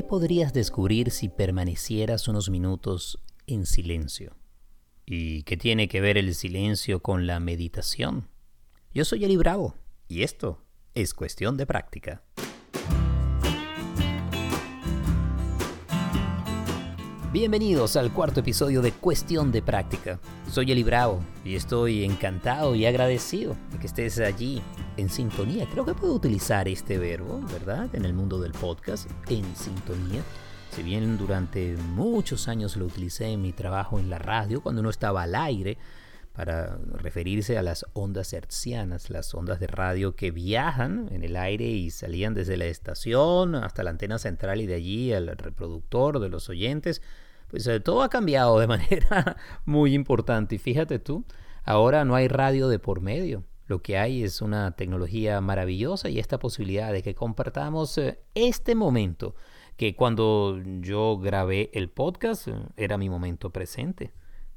¿Qué podrías descubrir si permanecieras unos minutos en silencio? ¿Y qué tiene que ver el silencio con la meditación? Yo soy Eli Bravo y esto es Cuestión de Práctica. Bienvenidos al cuarto episodio de Cuestión de Práctica. Soy Eli Bravo y estoy encantado y agradecido de que estés allí en sintonía. Creo que puedo utilizar este verbo, ¿verdad? En el mundo del podcast, en sintonía. Si bien durante muchos años lo utilicé en mi trabajo en la radio, cuando uno estaba al aire, para referirse a las ondas hertzianas, las ondas de radio que viajan en el aire y salían desde la estación hasta la antena central y de allí al reproductor de los oyentes. Pues todo ha cambiado de manera muy importante. Y fíjate tú, ahora no hay radio de por medio. Lo que hay es una tecnología maravillosa y esta posibilidad de que compartamos este momento, que cuando yo grabé el podcast era mi momento presente.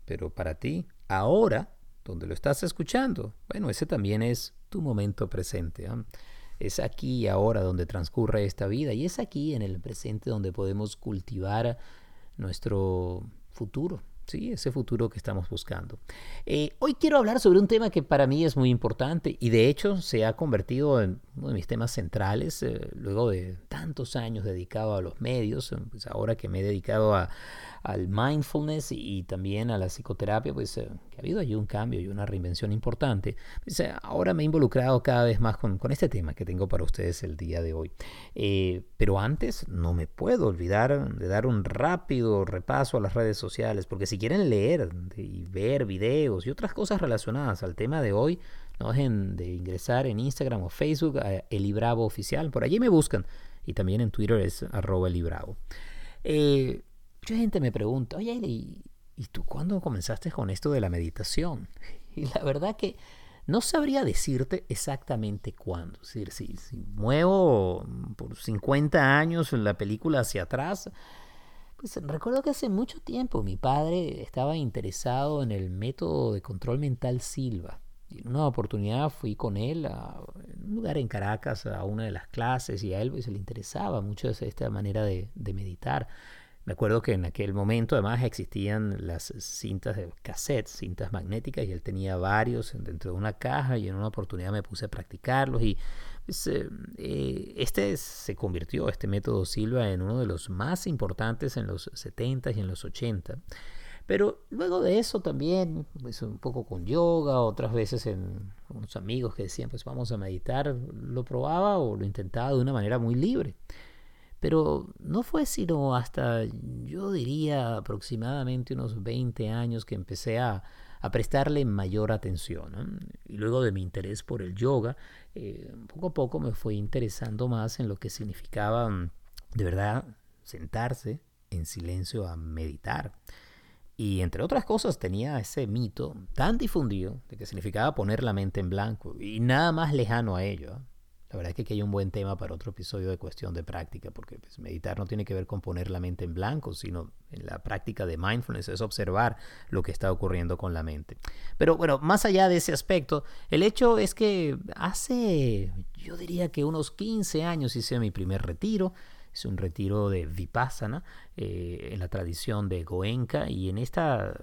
Pero para ti, ahora, donde lo estás escuchando, bueno, ese también es tu momento presente, ¿eh? Es aquí y ahora donde transcurre esta vida y es aquí en el presente donde podemos cultivar nuestro futuro, ¿sí? Ese futuro que estamos buscando. Hoy quiero hablar sobre un tema que para mí es muy importante y de hecho se ha convertido en uno de mis temas centrales luego de tantos años dedicado a los medios. Pues ahora que me he dedicado al mindfulness y también a la psicoterapia, pues que ha habido allí un cambio y una reinvención importante. Pues, ahora me he involucrado cada vez más con este tema que tengo para ustedes el día de hoy. Pero antes no me puedo olvidar de dar un rápido repaso a las redes sociales, porque si quieren leer y ver videos y otras cosas relacionadas al tema de hoy, no dejen de ingresar en Instagram o Facebook a Eli Bravo Oficial. Por allí me buscan. Y también en Twitter es @EliBravo. Mucha gente me pregunta, oye, Eli, ¿y tú cuándo comenzaste con esto de la meditación? Y la verdad que no sabría decirte exactamente cuándo. Es decir, si muevo por 50 años la película hacia atrás, pues recuerdo que hace mucho tiempo mi padre estaba interesado en el método de control mental Silva. Y en una oportunidad fui con él a un lugar en Caracas, a una de las clases, y a él pues, le interesaba mucho esta manera de meditar. Me acuerdo que en aquel momento además existían las cintas de cassette, cintas magnéticas, y él tenía varios dentro de una caja y en una oportunidad me puse a practicarlos y pues, se convirtió, este método Silva, en uno de los más importantes en los 70s y en los 80s. Pero luego de eso también, pues, un poco con yoga, otras veces en unos amigos que decían pues vamos a meditar, lo probaba o lo intentaba de una manera muy libre. Pero no fue sino hasta, yo diría, aproximadamente unos 20 años que empecé a prestarle mayor atención, ¿no? Y luego de mi interés por el yoga, poco a poco me fue interesando más en lo que significaba de verdad sentarse en silencio a meditar. Y entre otras cosas tenía ese mito tan difundido de que significaba poner la mente en blanco y nada más lejano a ello, ¿eh? La verdad es que aquí hay un buen tema para otro episodio de Cuestión de Práctica, porque pues, meditar no tiene que ver con poner la mente en blanco, sino en la práctica de mindfulness es observar lo que está ocurriendo con la mente. Pero bueno, más allá de ese aspecto, el hecho es que hace, yo diría que unos 15 años hice mi primer retiro. Es un retiro de Vipassana en la tradición de Goenka y en esta,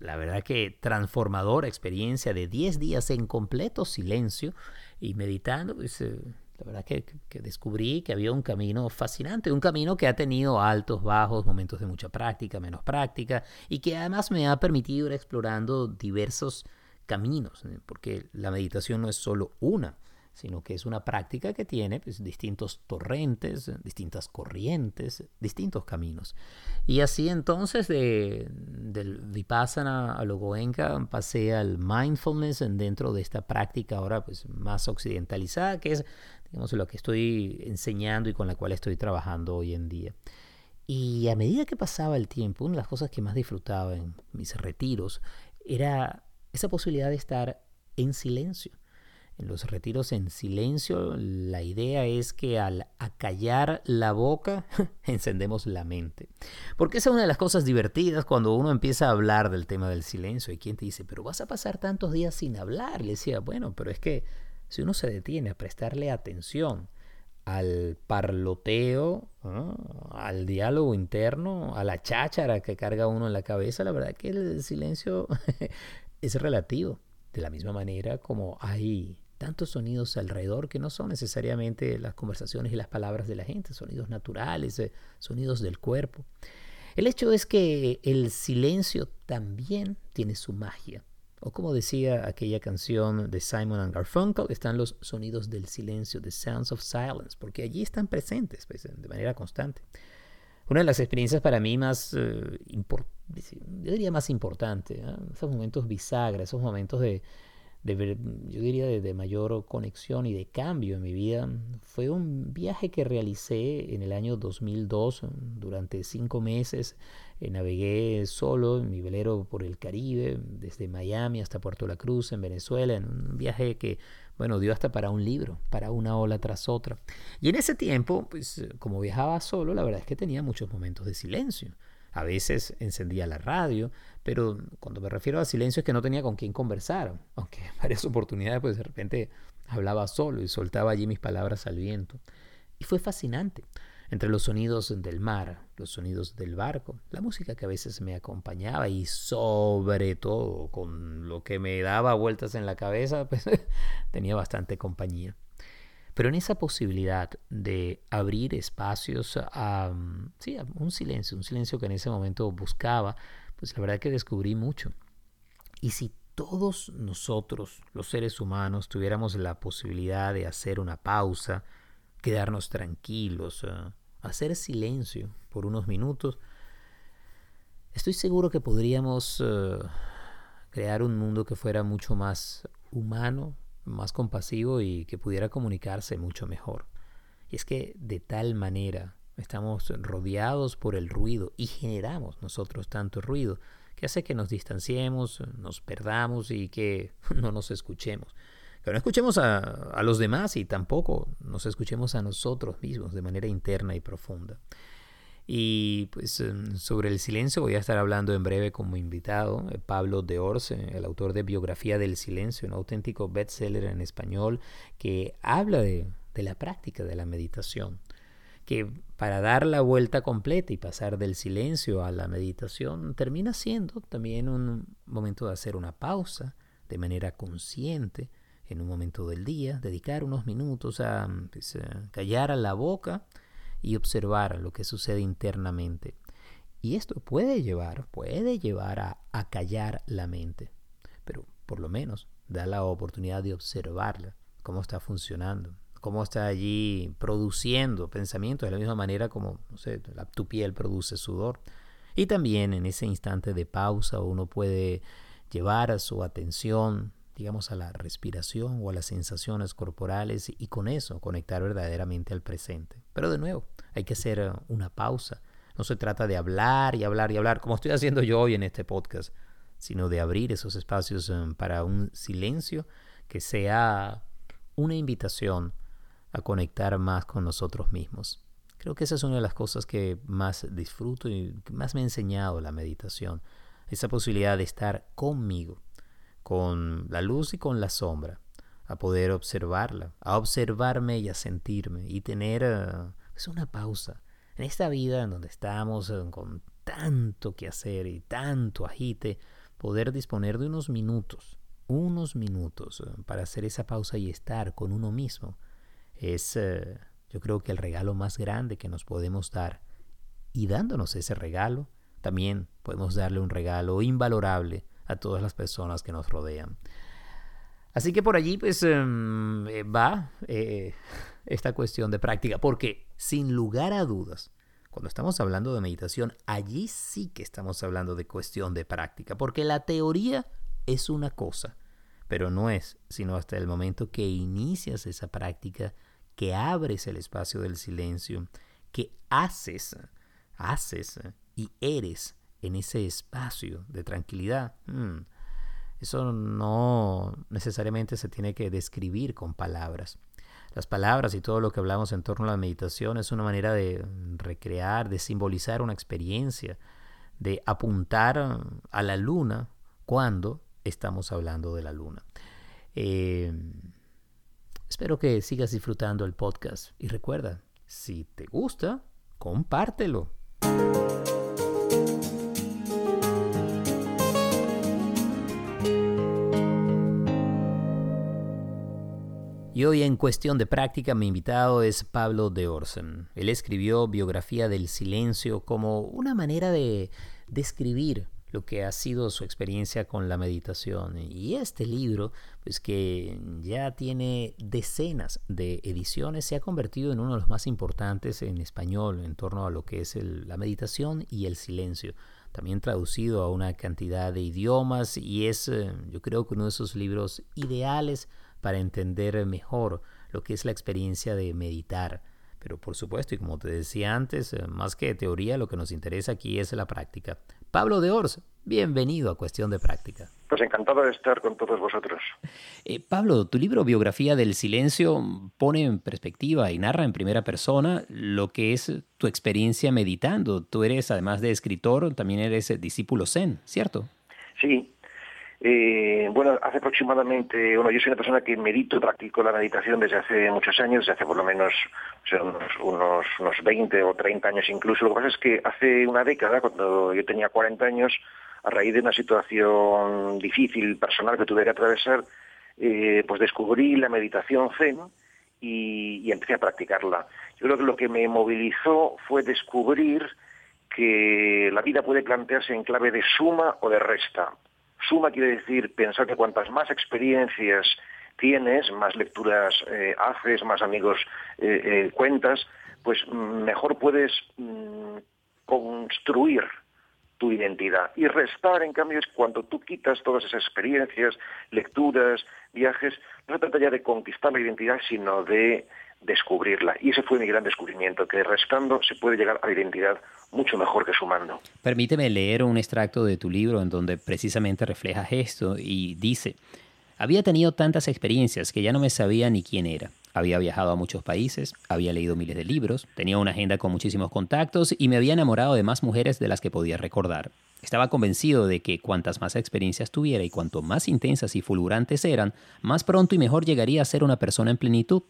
la verdad que transformadora experiencia de 10 días en completo silencio y meditando, pues, la verdad que descubrí que había un camino fascinante, un camino que ha tenido altos, bajos, momentos de mucha práctica, menos práctica, y que además me ha permitido ir explorando diversos caminos, porque la meditación no es solo una, sino que es una práctica que tiene pues, distintos torrentes, distintas corrientes, distintos caminos. Y así entonces del Vipassana a lo Goenka pasé al mindfulness dentro de esta práctica ahora pues, más occidentalizada, que es digamos, lo que estoy enseñando y con la cual estoy trabajando hoy en día. Y a medida que pasaba el tiempo, una de las cosas que más disfrutaba en mis retiros era esa posibilidad de estar en silencio. En los retiros en silencio, la idea es que al acallar la boca, encendemos la mente. Porque esa es una de las cosas divertidas cuando uno empieza a hablar del tema del silencio. Y quien te dice, pero vas a pasar tantos días sin hablar. Le decía, bueno, pero es que si uno se detiene a prestarle atención al parloteo, al diálogo interno, a la cháchara que carga uno en la cabeza. La verdad que el silencio es relativo. De la misma manera como hay tantos sonidos alrededor que no son necesariamente las conversaciones y las palabras de la gente, sonidos naturales, sonidos del cuerpo. El hecho es que el silencio también tiene su magia. O como decía aquella canción de Simon and Garfunkel, están los sonidos del silencio, the sounds of silence, porque allí están presentes, pues, de manera constante. Una de las experiencias para mí más, importante, ¿eh? Esos momentos bisagra, esos momentos de mayor conexión y de cambio en mi vida, fue un viaje que realicé en el año 2002. Durante 5 meses navegué solo en mi velero por el Caribe, desde Miami hasta Puerto La Cruz, en Venezuela, en un viaje que, bueno, dio hasta para un libro, para Una ola tras otra. Y en ese tiempo, pues, como viajaba solo, la verdad es que tenía muchos momentos de silencio. A veces encendía la radio, pero cuando me refiero a silencio es que no tenía con quién conversar, aunque en varias oportunidades pues de repente hablaba solo y soltaba allí mis palabras al viento. Y fue fascinante. Entre los sonidos del mar, los sonidos del barco, la música que a veces me acompañaba y sobre todo con lo que me daba vueltas en la cabeza, pues tenía bastante compañía. Pero en esa posibilidad de abrir espacios a un silencio que en ese momento buscaba, pues la verdad que descubrí mucho. Y si todos nosotros, los seres humanos, tuviéramos la posibilidad de hacer una pausa, quedarnos tranquilos, hacer silencio por unos minutos, estoy seguro que podríamos crear un mundo que fuera mucho más humano, más compasivo y que pudiera comunicarse mucho mejor. Y es que de tal manera estamos rodeados por el ruido y generamos nosotros tanto ruido que hace que nos distanciemos, nos perdamos y que no nos escuchemos. Que no escuchemos a los demás y tampoco nos escuchemos a nosotros mismos de manera interna y profunda. Y pues sobre el silencio voy a estar hablando en breve con mi invitado, Pablo D'Ors, el autor de Biografía del Silencio, un auténtico bestseller en español que habla de la práctica de la meditación. Que para dar la vuelta completa y pasar del silencio a la meditación termina siendo también un momento de hacer una pausa de manera consciente en un momento del día, dedicar unos minutos a callar a la boca y observar lo que sucede internamente. Y esto puede llevar a callar la mente, pero por lo menos da la oportunidad de observarla, cómo está funcionando, cómo está allí produciendo pensamientos, de la misma manera como, tu piel produce sudor. Y también en ese instante de pausa uno puede llevar a su atención, digamos, a la respiración o a las sensaciones corporales y con eso conectar verdaderamente al presente. Pero de nuevo, hay que hacer una pausa. No se trata de hablar y hablar y hablar, como estoy haciendo yo hoy en este podcast, sino de abrir esos espacios para un silencio que sea una invitación a conectar más con nosotros mismos. Creo que esa es una de las cosas que más disfruto y que más me ha enseñado la meditación. Esa posibilidad de estar conmigo, con la luz y con la sombra, a poder observarla, a observarme y a sentirme y tener una pausa. En esta vida en donde estamos con tanto que hacer y tanto agite, poder disponer de unos minutos para hacer esa pausa y estar con uno mismo es yo creo que el regalo más grande que nos podemos dar. Y dándonos ese regalo, también podemos darle un regalo invalorable a todas las personas que nos rodean. Así que por allí pues va esta cuestión de práctica, porque sin lugar a dudas, cuando estamos hablando de meditación, allí sí que estamos hablando de cuestión de práctica, porque la teoría es una cosa, pero no es sino hasta el momento que inicias esa práctica, que abres el espacio del silencio, que haces y eres en ese espacio de tranquilidad. Eso no necesariamente se tiene que describir con palabras. Las palabras y todo lo que hablamos en torno a la meditación es una manera de recrear, de simbolizar una experiencia, de apuntar a la luna cuando estamos hablando de la luna. Espero que sigas disfrutando el podcast y recuerda, si te gusta, compártelo. Y hoy en Cuestión de Práctica mi invitado es Pablo D'Ors. Él escribió Biografía del Silencio como una manera de describir lo que ha sido su experiencia con la meditación. Y este libro, pues que ya tiene decenas de ediciones, se ha convertido en uno de los más importantes en español en torno a lo que es la meditación y el silencio. También traducido a una cantidad de idiomas y es, yo creo que uno de esos libros ideales para entender mejor lo que es la experiencia de meditar. Pero por supuesto, y como te decía antes, más que teoría, lo que nos interesa aquí es la práctica. Pablo D'Ors, bienvenido a Cuestión de Práctica. Pues encantado de estar con todos vosotros. Pablo, tu libro Biografía del Silencio pone en perspectiva y narra en primera persona lo que es tu experiencia meditando. Tú eres, además de escritor, también eres discípulo zen, ¿cierto? Sí. Bueno, hace aproximadamente, yo soy una persona que medito, practico la meditación desde hace muchos años, desde hace por lo menos unos 20 o 30 años incluso. Lo que pasa es que hace una década, cuando yo tenía 40 años, a raíz de una situación difícil personal que tuve que atravesar, pues descubrí la meditación zen y empecé a practicarla. Yo creo que lo que me movilizó fue descubrir que la vida puede plantearse en clave de suma o de resta. Suma quiere decir pensar que cuantas más experiencias tienes, más lecturas haces, más amigos cuentas, pues mejor puedes construir tu identidad. Y restar, en cambio, es cuando tú quitas todas esas experiencias, lecturas, viajes. No se trata ya de conquistar la identidad, sino de descubrirla. Y ese fue mi gran descubrimiento, que restando se puede llegar a la identidad mucho mejor que sumando. Permíteme leer un extracto de tu libro en donde precisamente reflejas esto y dice: había tenido tantas experiencias que ya no me sabía ni quién era. Había viajado a muchos países, había leído miles de libros, tenía una agenda con muchísimos contactos y me había enamorado de más mujeres de las que podía recordar. Estaba convencido de que cuantas más experiencias tuviera y cuanto más intensas y fulgurantes eran, más pronto y mejor llegaría a ser una persona en plenitud.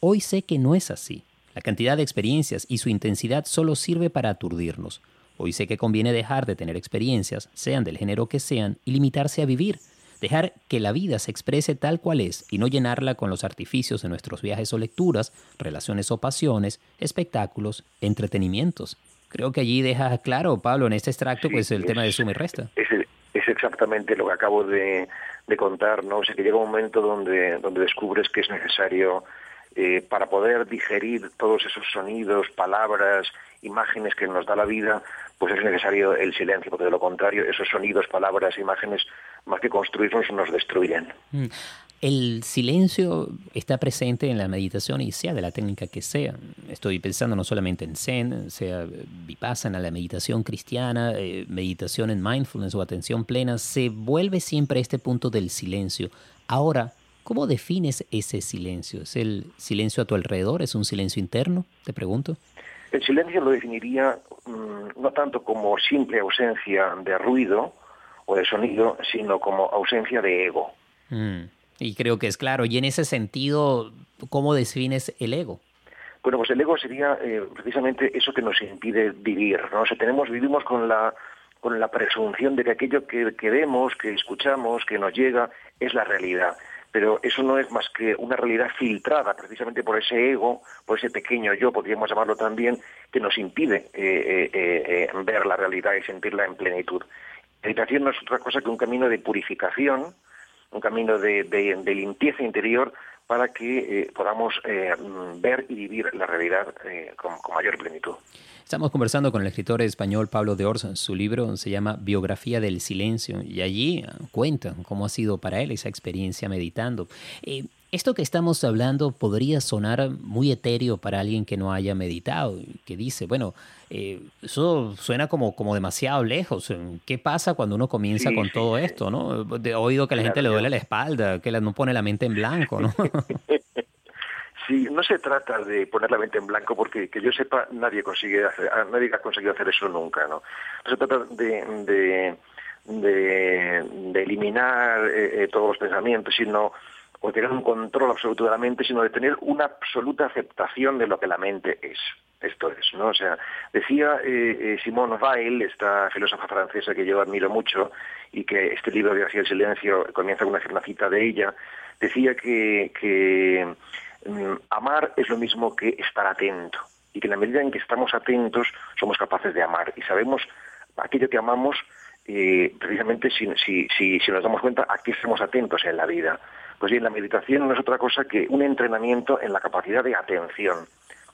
Hoy sé que no es así. La cantidad de experiencias y su intensidad solo sirve para aturdirnos. Hoy sé que conviene dejar de tener experiencias, sean del género que sean, y limitarse a vivir. Dejar que la vida se exprese tal cual es y no llenarla con los artificios de nuestros viajes o lecturas, relaciones o pasiones, espectáculos, entretenimientos. Creo que allí dejas claro, Pablo, en este extracto, sí, pues el tema de suma y resta. Es exactamente lo que acabo de contar, ¿no? O sea, que llega un momento donde descubres que es necesario, para poder digerir todos esos sonidos, palabras, imágenes que nos da la vida, pues es necesario el silencio, porque de lo contrario, esos sonidos, palabras, imágenes, más que construirnos, nos destruyen. El silencio está presente en la meditación y sea de la técnica que sea. Estoy pensando no solamente en Zen, sea Vipassana, la meditación cristiana, meditación en mindfulness o atención plena, se vuelve siempre este punto del silencio. Ahora, ¿cómo defines ese silencio? ¿Es el silencio a tu alrededor? ¿Es un silencio interno? Te pregunto. El silencio lo definiría no tanto como simple ausencia de ruido o de sonido, sino como ausencia de ego. Y creo que es claro. Y en ese sentido, ¿cómo defines el ego? Bueno, pues el ego sería precisamente eso que nos impide vivir, ¿no? O sea, vivimos con la presunción de que aquello que vemos, que escuchamos, que nos llega, es la realidad. Pero eso no es más que una realidad filtrada precisamente por ese ego, por ese pequeño yo, podríamos llamarlo también, que nos impide ver la realidad y sentirla en plenitud. La meditación no es otra cosa que un camino de purificación, un camino de limpieza interior para que podamos ver y vivir la realidad con mayor plenitud. Estamos conversando con el escritor español Pablo D'Ors. Su libro se llama Biografía del Silencio y allí cuenta cómo ha sido para él esa experiencia meditando. Esto que estamos hablando podría sonar muy etéreo para alguien que no haya meditado, que dice, bueno, eso suena como demasiado lejos. ¿Qué pasa cuando uno comienza con todo esto, no? He oído que a la gente le duele la espalda, que no pone la mente en blanco, ¿no? Sí, no se trata de poner la mente en blanco porque, que yo sepa, nadie ha conseguido hacer eso nunca, ¿no? No se trata de eliminar todos los pensamientos, sino o tener un control absoluto de la mente, sino de tener una absoluta aceptación de lo que la mente es. Esto es, ¿no? O sea, decía Simone Weil, esta filósofa francesa que yo admiro mucho y que este libro de Hacia el silencio comienza con una cita de ella, decía que amar es lo mismo que estar atento, y que en la medida en que estamos atentos somos capaces de amar y sabemos aquello que amamos, precisamente si nos damos cuenta a qué estamos atentos en la vida. Pues bien, la meditación no es otra cosa que un entrenamiento en la capacidad de atención,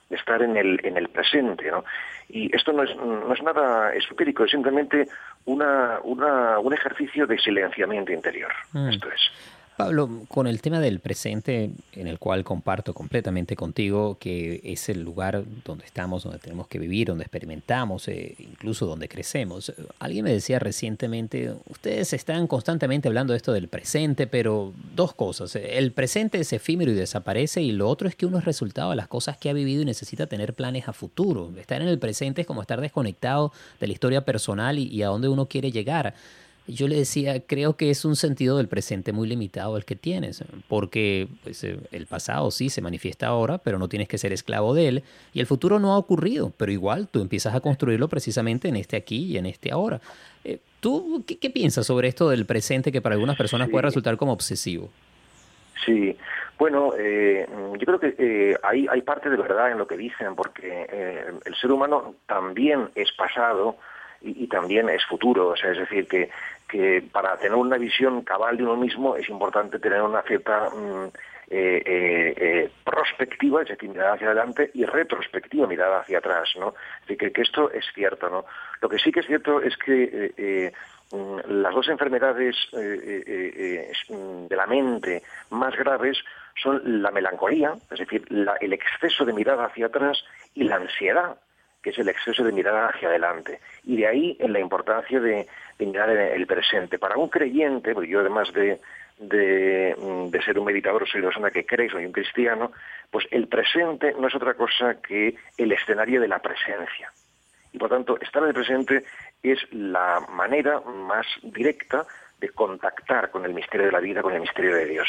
de estar en el presente, ¿no? Y esto no es nada esotérico, es simplemente un ejercicio de silenciamiento interior. Esto es. Pablo, con el tema del presente, en el cual comparto completamente contigo que es el lugar donde estamos, donde tenemos que vivir, donde experimentamos, incluso donde crecemos. Alguien me decía recientemente, ustedes están constantemente hablando de esto del presente, pero dos cosas. El presente es efímero y desaparece, y lo otro es que uno es resultado de las cosas que ha vivido y necesita tener planes a futuro. Estar en el presente es como estar desconectado de la historia personal y a dónde uno quiere llegar. Yo le decía, creo que es un sentido del presente muy limitado el que tienes, porque pues, el pasado sí se manifiesta ahora, pero no tienes que ser esclavo de él, y el futuro no ha ocurrido, pero igual tú empiezas a construirlo precisamente en este aquí y en este ahora. ¿Tú qué piensas sobre esto del presente que para algunas personas puede resultar como obsesivo? Sí, bueno, yo creo que hay parte de verdad en lo que dicen, porque el ser humano también es pasado y también es futuro, o sea, es decir, que para tener una visión cabal de uno mismo es importante tener una cierta prospectiva, es decir, mirada hacia adelante, y retrospectiva, mirada hacia atrás, ¿no? Es decir, que esto es cierto, ¿no? Lo que sí que es cierto es que las dos enfermedades de la mente más graves son la melancolía, es decir, el exceso de mirada hacia atrás, y la ansiedad, que es el exceso de mirada hacia adelante. Y de ahí la importancia de mirar el presente. Para un creyente, porque yo además de ser un meditador, soy una persona que cree, soy un cristiano, pues el presente no es otra cosa que el escenario de la presencia. Y por tanto, estar en el presente es la manera más directa de contactar con el misterio de la vida, con el misterio de Dios.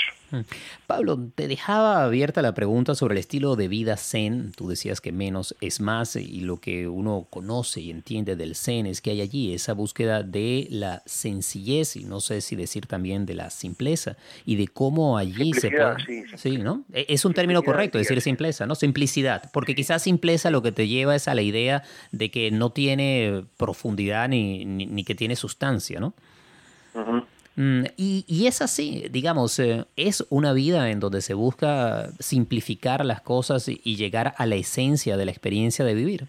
Pablo, te dejaba abierta la pregunta sobre el estilo de vida zen. Tú decías que menos es más, y lo que uno conoce y entiende del zen es que hay allí esa búsqueda de la sencillez, y no sé si decir también de la simpleza, y de cómo allí se puede... Sí, ¿no? Es un término correcto decir simpleza, ¿no? Simplicidad, porque quizás simpleza lo que te lleva es a la idea de que no tiene profundidad ni que tiene sustancia, ¿no? Uh-huh. Y es así, digamos, es una vida en donde se busca simplificar las cosas y llegar a la esencia de la experiencia de vivir.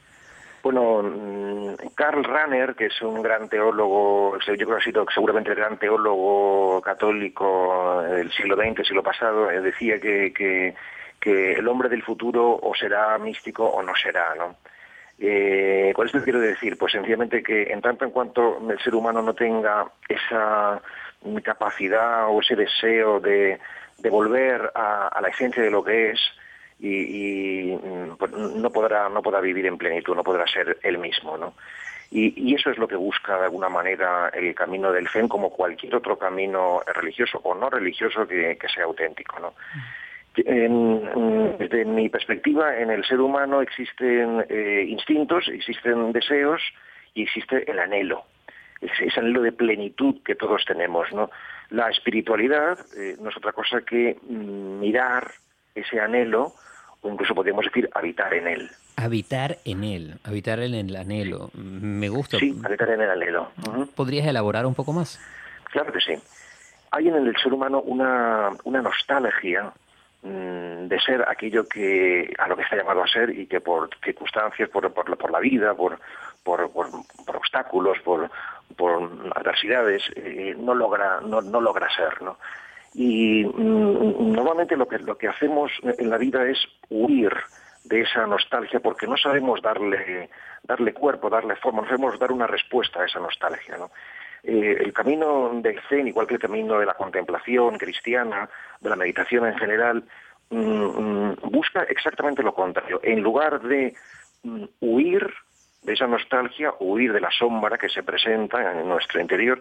Bueno, Karl Rahner, que es un gran teólogo, yo creo que ha sido seguramente el gran teólogo católico del siglo XX, siglo pasado, decía que el hombre del futuro o será místico o no será, ¿no? ¿Cuál es lo que quiero decir? Pues sencillamente que en tanto en cuanto el ser humano no tenga esa capacidad o ese deseo de volver a la esencia de lo que es, y pues no podrá vivir en plenitud, no podrá ser él mismo, ¿no? Y eso es lo que busca de alguna manera el camino del zen, como cualquier otro camino religioso o no religioso que sea auténtico, ¿no? Desde mi perspectiva, en el ser humano existen instintos, existen deseos y existe el anhelo, ese anhelo de plenitud que todos tenemos, ¿no? La espiritualidad no es otra cosa que mirar ese anhelo, o incluso podríamos decir habitar en él. Habitar en el anhelo. Me gusta. Sí, habitar en el anhelo. Uh-huh. ¿Podrías elaborar un poco más? Claro que sí. Hay en el ser humano una nostalgia de ser aquello que a lo que está llamado a ser, y que por circunstancias, por la vida, por obstáculos, por adversidades, no logra ser, ¿no? Y normalmente lo que hacemos en la vida es huir de esa nostalgia, porque no sabemos darle cuerpo, darle forma, no sabemos dar una respuesta a esa nostalgia, ¿no? El camino del zen, igual que el camino de la contemplación cristiana, de la meditación en general, busca exactamente lo contrario. En lugar de huir de esa nostalgia, huir de la sombra que se presenta en nuestro interior,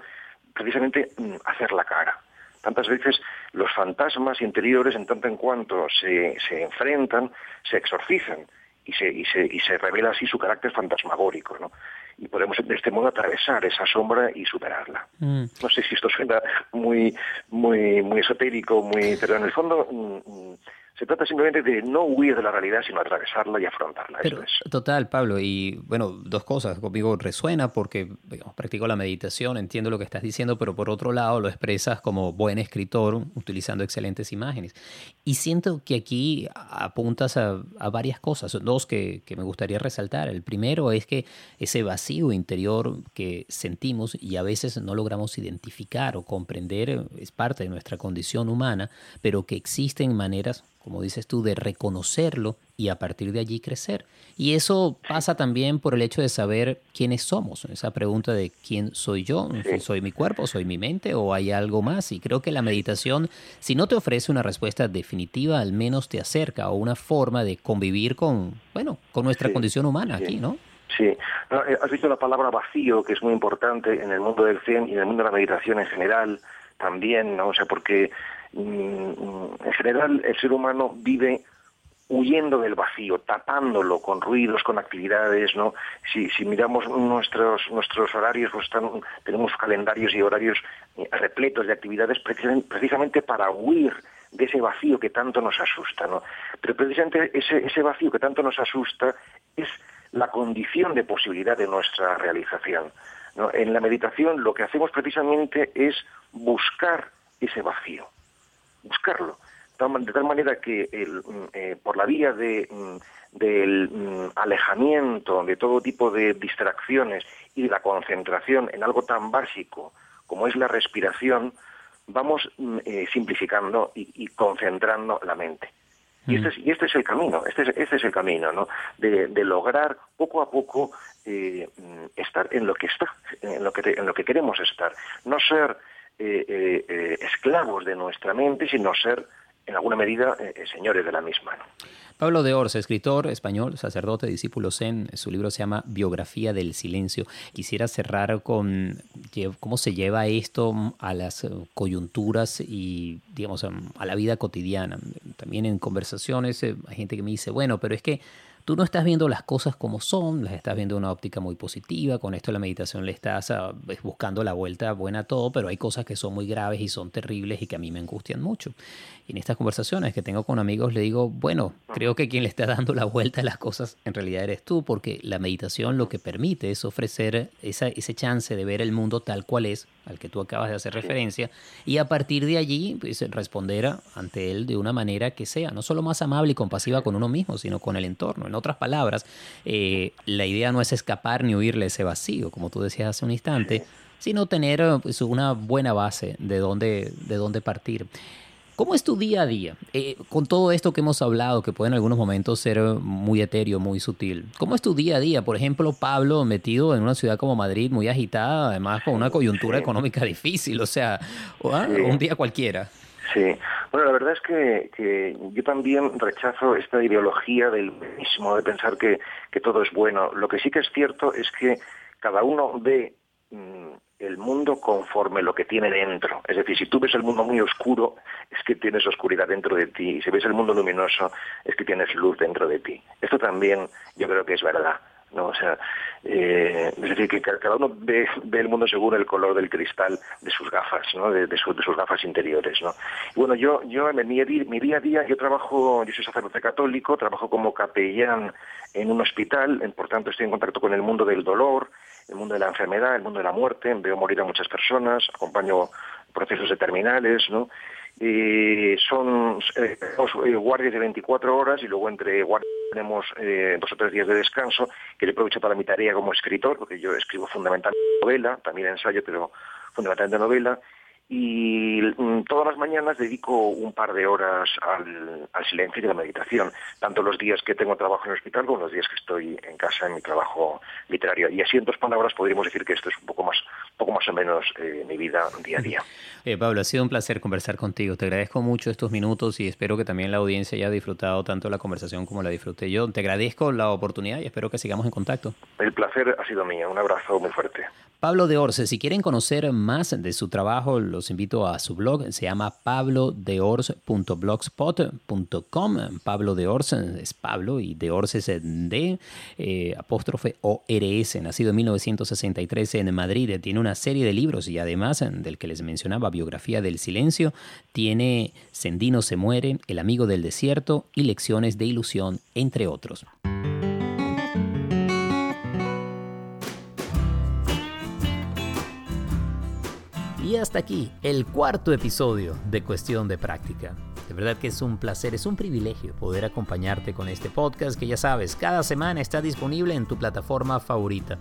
precisamente hacer la cara. Tantas veces los fantasmas interiores, en tanto en cuanto se enfrentan, se exorcizan y se revela así su carácter fantasmagórico, ¿no? Y podemos de este modo atravesar esa sombra y superarla. No sé si esto suena muy esotérico, pero en el fondo se trata simplemente de no huir de la realidad, sino atravesarla y afrontarla. Pero, total, Pablo, y bueno, dos cosas. Conmigo resuena porque, digamos, practico la meditación, entiendo lo que estás diciendo, pero por otro lado lo expresas como buen escritor, utilizando excelentes imágenes. Y siento que aquí apuntas a varias cosas, dos que me gustaría resaltar. El primero es que ese vacío interior que sentimos y a veces no logramos identificar o comprender es parte de nuestra condición humana, pero que existen maneras, como dices tú, de reconocerlo y a partir de allí crecer. Y eso pasa también por el hecho de saber quiénes somos. Esa pregunta de quién soy yo, soy mi cuerpo, soy mi mente o hay algo más. Y creo que la meditación, si no te ofrece una respuesta definitiva, al menos te acerca a una forma de convivir con nuestra condición humana aquí, ¿no? Sí. Has dicho la palabra vacío, que es muy importante en el mundo del Zen y en el mundo de la meditación en general también, ¿no? O sea, porque en general el ser humano vive huyendo del vacío, tapándolo con ruidos, con actividades, ¿no? Si miramos nuestros horarios, pues tenemos calendarios y horarios repletos de actividades precisamente para huir de ese vacío que tanto nos asusta, ¿no? Pero precisamente ese vacío que tanto nos asusta es la condición de posibilidad de nuestra realización, ¿no? En la meditación lo que hacemos precisamente es buscar ese vacío, buscarlo, de tal manera que por la vía del alejamiento de todo tipo de distracciones y de la concentración en algo tan básico como es la respiración, vamos simplificando y concentrando la mente. Y este es el camino, este es el camino, ¿no? De lograr poco a poco estar en lo que queremos estar, no ser esclavos de nuestra mente, sino ser, en alguna medida, señores de la misma, ¿no? Pablo D'Ors, escritor español, sacerdote, discípulo zen, su libro se llama Biografía del Silencio. Quisiera cerrar con cómo se lleva esto a las coyunturas y, digamos, a la vida cotidiana. También en conversaciones hay gente que me dice, bueno, pero es que tú no estás viendo las cosas como son, las estás viendo de una óptica muy positiva, con esto la meditación le estás buscando la vuelta buena a todo, pero hay cosas que son muy graves y son terribles y que a mí me angustian mucho. Y en estas conversaciones que tengo con amigos le digo, bueno, creo que quien le está dando la vuelta a las cosas en realidad eres tú, porque la meditación lo que permite es ofrecer ese chance de ver el mundo tal cual es, al que tú acabas de hacer referencia, y a partir de allí pues, responder ante él de una manera que sea no solo más amable y compasiva con uno mismo, sino con el entorno. En otras palabras, la idea no es escapar ni huirle ese vacío, como tú decías hace un instante, sino tener pues, una buena base de dónde partir. ¿Cómo es tu día a día? Con todo esto que hemos hablado, que puede en algunos momentos ser muy etéreo, muy sutil. ¿Cómo es tu día a día? Por ejemplo, Pablo, metido en una ciudad como Madrid, muy agitada, además con una coyuntura económica difícil, o sea, un día cualquiera. Sí. Bueno, la verdad es que yo también rechazo esta ideología del mismo, de pensar que todo es bueno. Lo que sí que es cierto es que cada uno ve el mundo conforme lo que tiene dentro. Es decir, si tú ves el mundo muy oscuro, es que tienes oscuridad dentro de ti. Y si ves el mundo luminoso, es que tienes luz dentro de ti. Esto también yo creo que es verdad, ¿no? O sea, es decir, que cada uno ve el mundo según el color del cristal de sus gafas, ¿no? De sus gafas interiores, ¿no? Y bueno, yo en mi día a día, yo soy sacerdote católico, trabajo como capellán en un hospital, por tanto estoy en contacto con el mundo del dolor, el mundo de la enfermedad, el mundo de la muerte, veo morir a muchas personas, acompaño procesos de terminales, ¿no? Son guardias de 24 horas y luego entre guardias tenemos 2 o 3 días de descanso que yo aprovecho para mi tarea como escritor, porque yo escribo fundamentalmente novela, también ensayo, pero fundamentalmente novela, y todas las mañanas dedico un par de horas al silencio y a la meditación, tanto los días que tengo trabajo en el hospital como los días que estoy en casa en mi trabajo literario. Y así, en 2 palabras, podríamos decir que esto es un poco más o menos mi vida día a día. Pablo, ha sido un placer conversar contigo. Te agradezco mucho estos minutos y espero que también la audiencia haya disfrutado tanto la conversación como la disfruté yo. Te agradezco la oportunidad y espero que sigamos en contacto. El placer ha sido mío. Un abrazo muy fuerte. Pablo D'Ors, si quieren conocer más de su trabajo, los invito a su blog, se llama pablodeors.blogspot.com. Pablo D'Ors es Pablo y D'Ors es D, apóstrofe ORS, nacido en 1963 en Madrid. Tiene una serie de libros y además del que les mencionaba, Biografía del Silencio, tiene Sendino se muere, El amigo del desierto y Lecciones de ilusión, entre otros. Y hasta aquí el cuarto episodio de Cuestión de Práctica. De verdad que es un placer, es un privilegio poder acompañarte con este podcast que ya sabes, cada semana está disponible en tu plataforma favorita.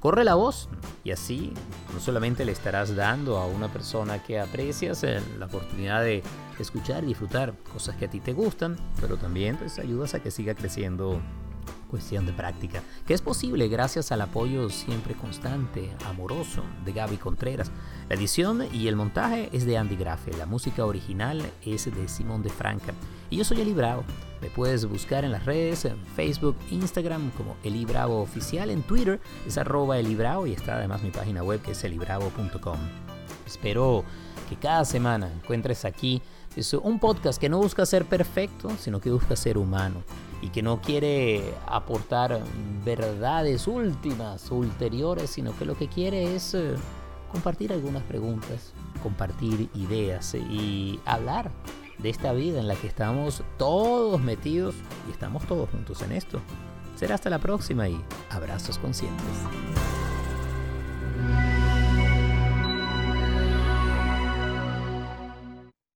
Corre la voz y así no solamente le estarás dando a una persona que aprecias la oportunidad de escuchar y disfrutar cosas que a ti te gustan, pero también pues ayudas a que siga creciendo Cuestión de Práctica, que es posible gracias al apoyo siempre constante, amoroso, de Gaby Contreras. La edición y el montaje es de Andy Graff, la música original es de Simón de Franca. Y yo soy Eli Bravo. Me puedes buscar en las redes, en Facebook, Instagram, como Eli Bravo Oficial, en Twitter es @Eli Bravo y está además mi página web que es elibravo.com. Espero que cada semana encuentres aquí un podcast que no busca ser perfecto, sino que busca ser humano y que no quiere aportar verdades últimas, ulteriores, sino que lo que quiere es compartir algunas preguntas, compartir ideas y hablar de esta vida en la que estamos todos metidos y estamos todos juntos en esto. Será hasta la próxima y abrazos conscientes.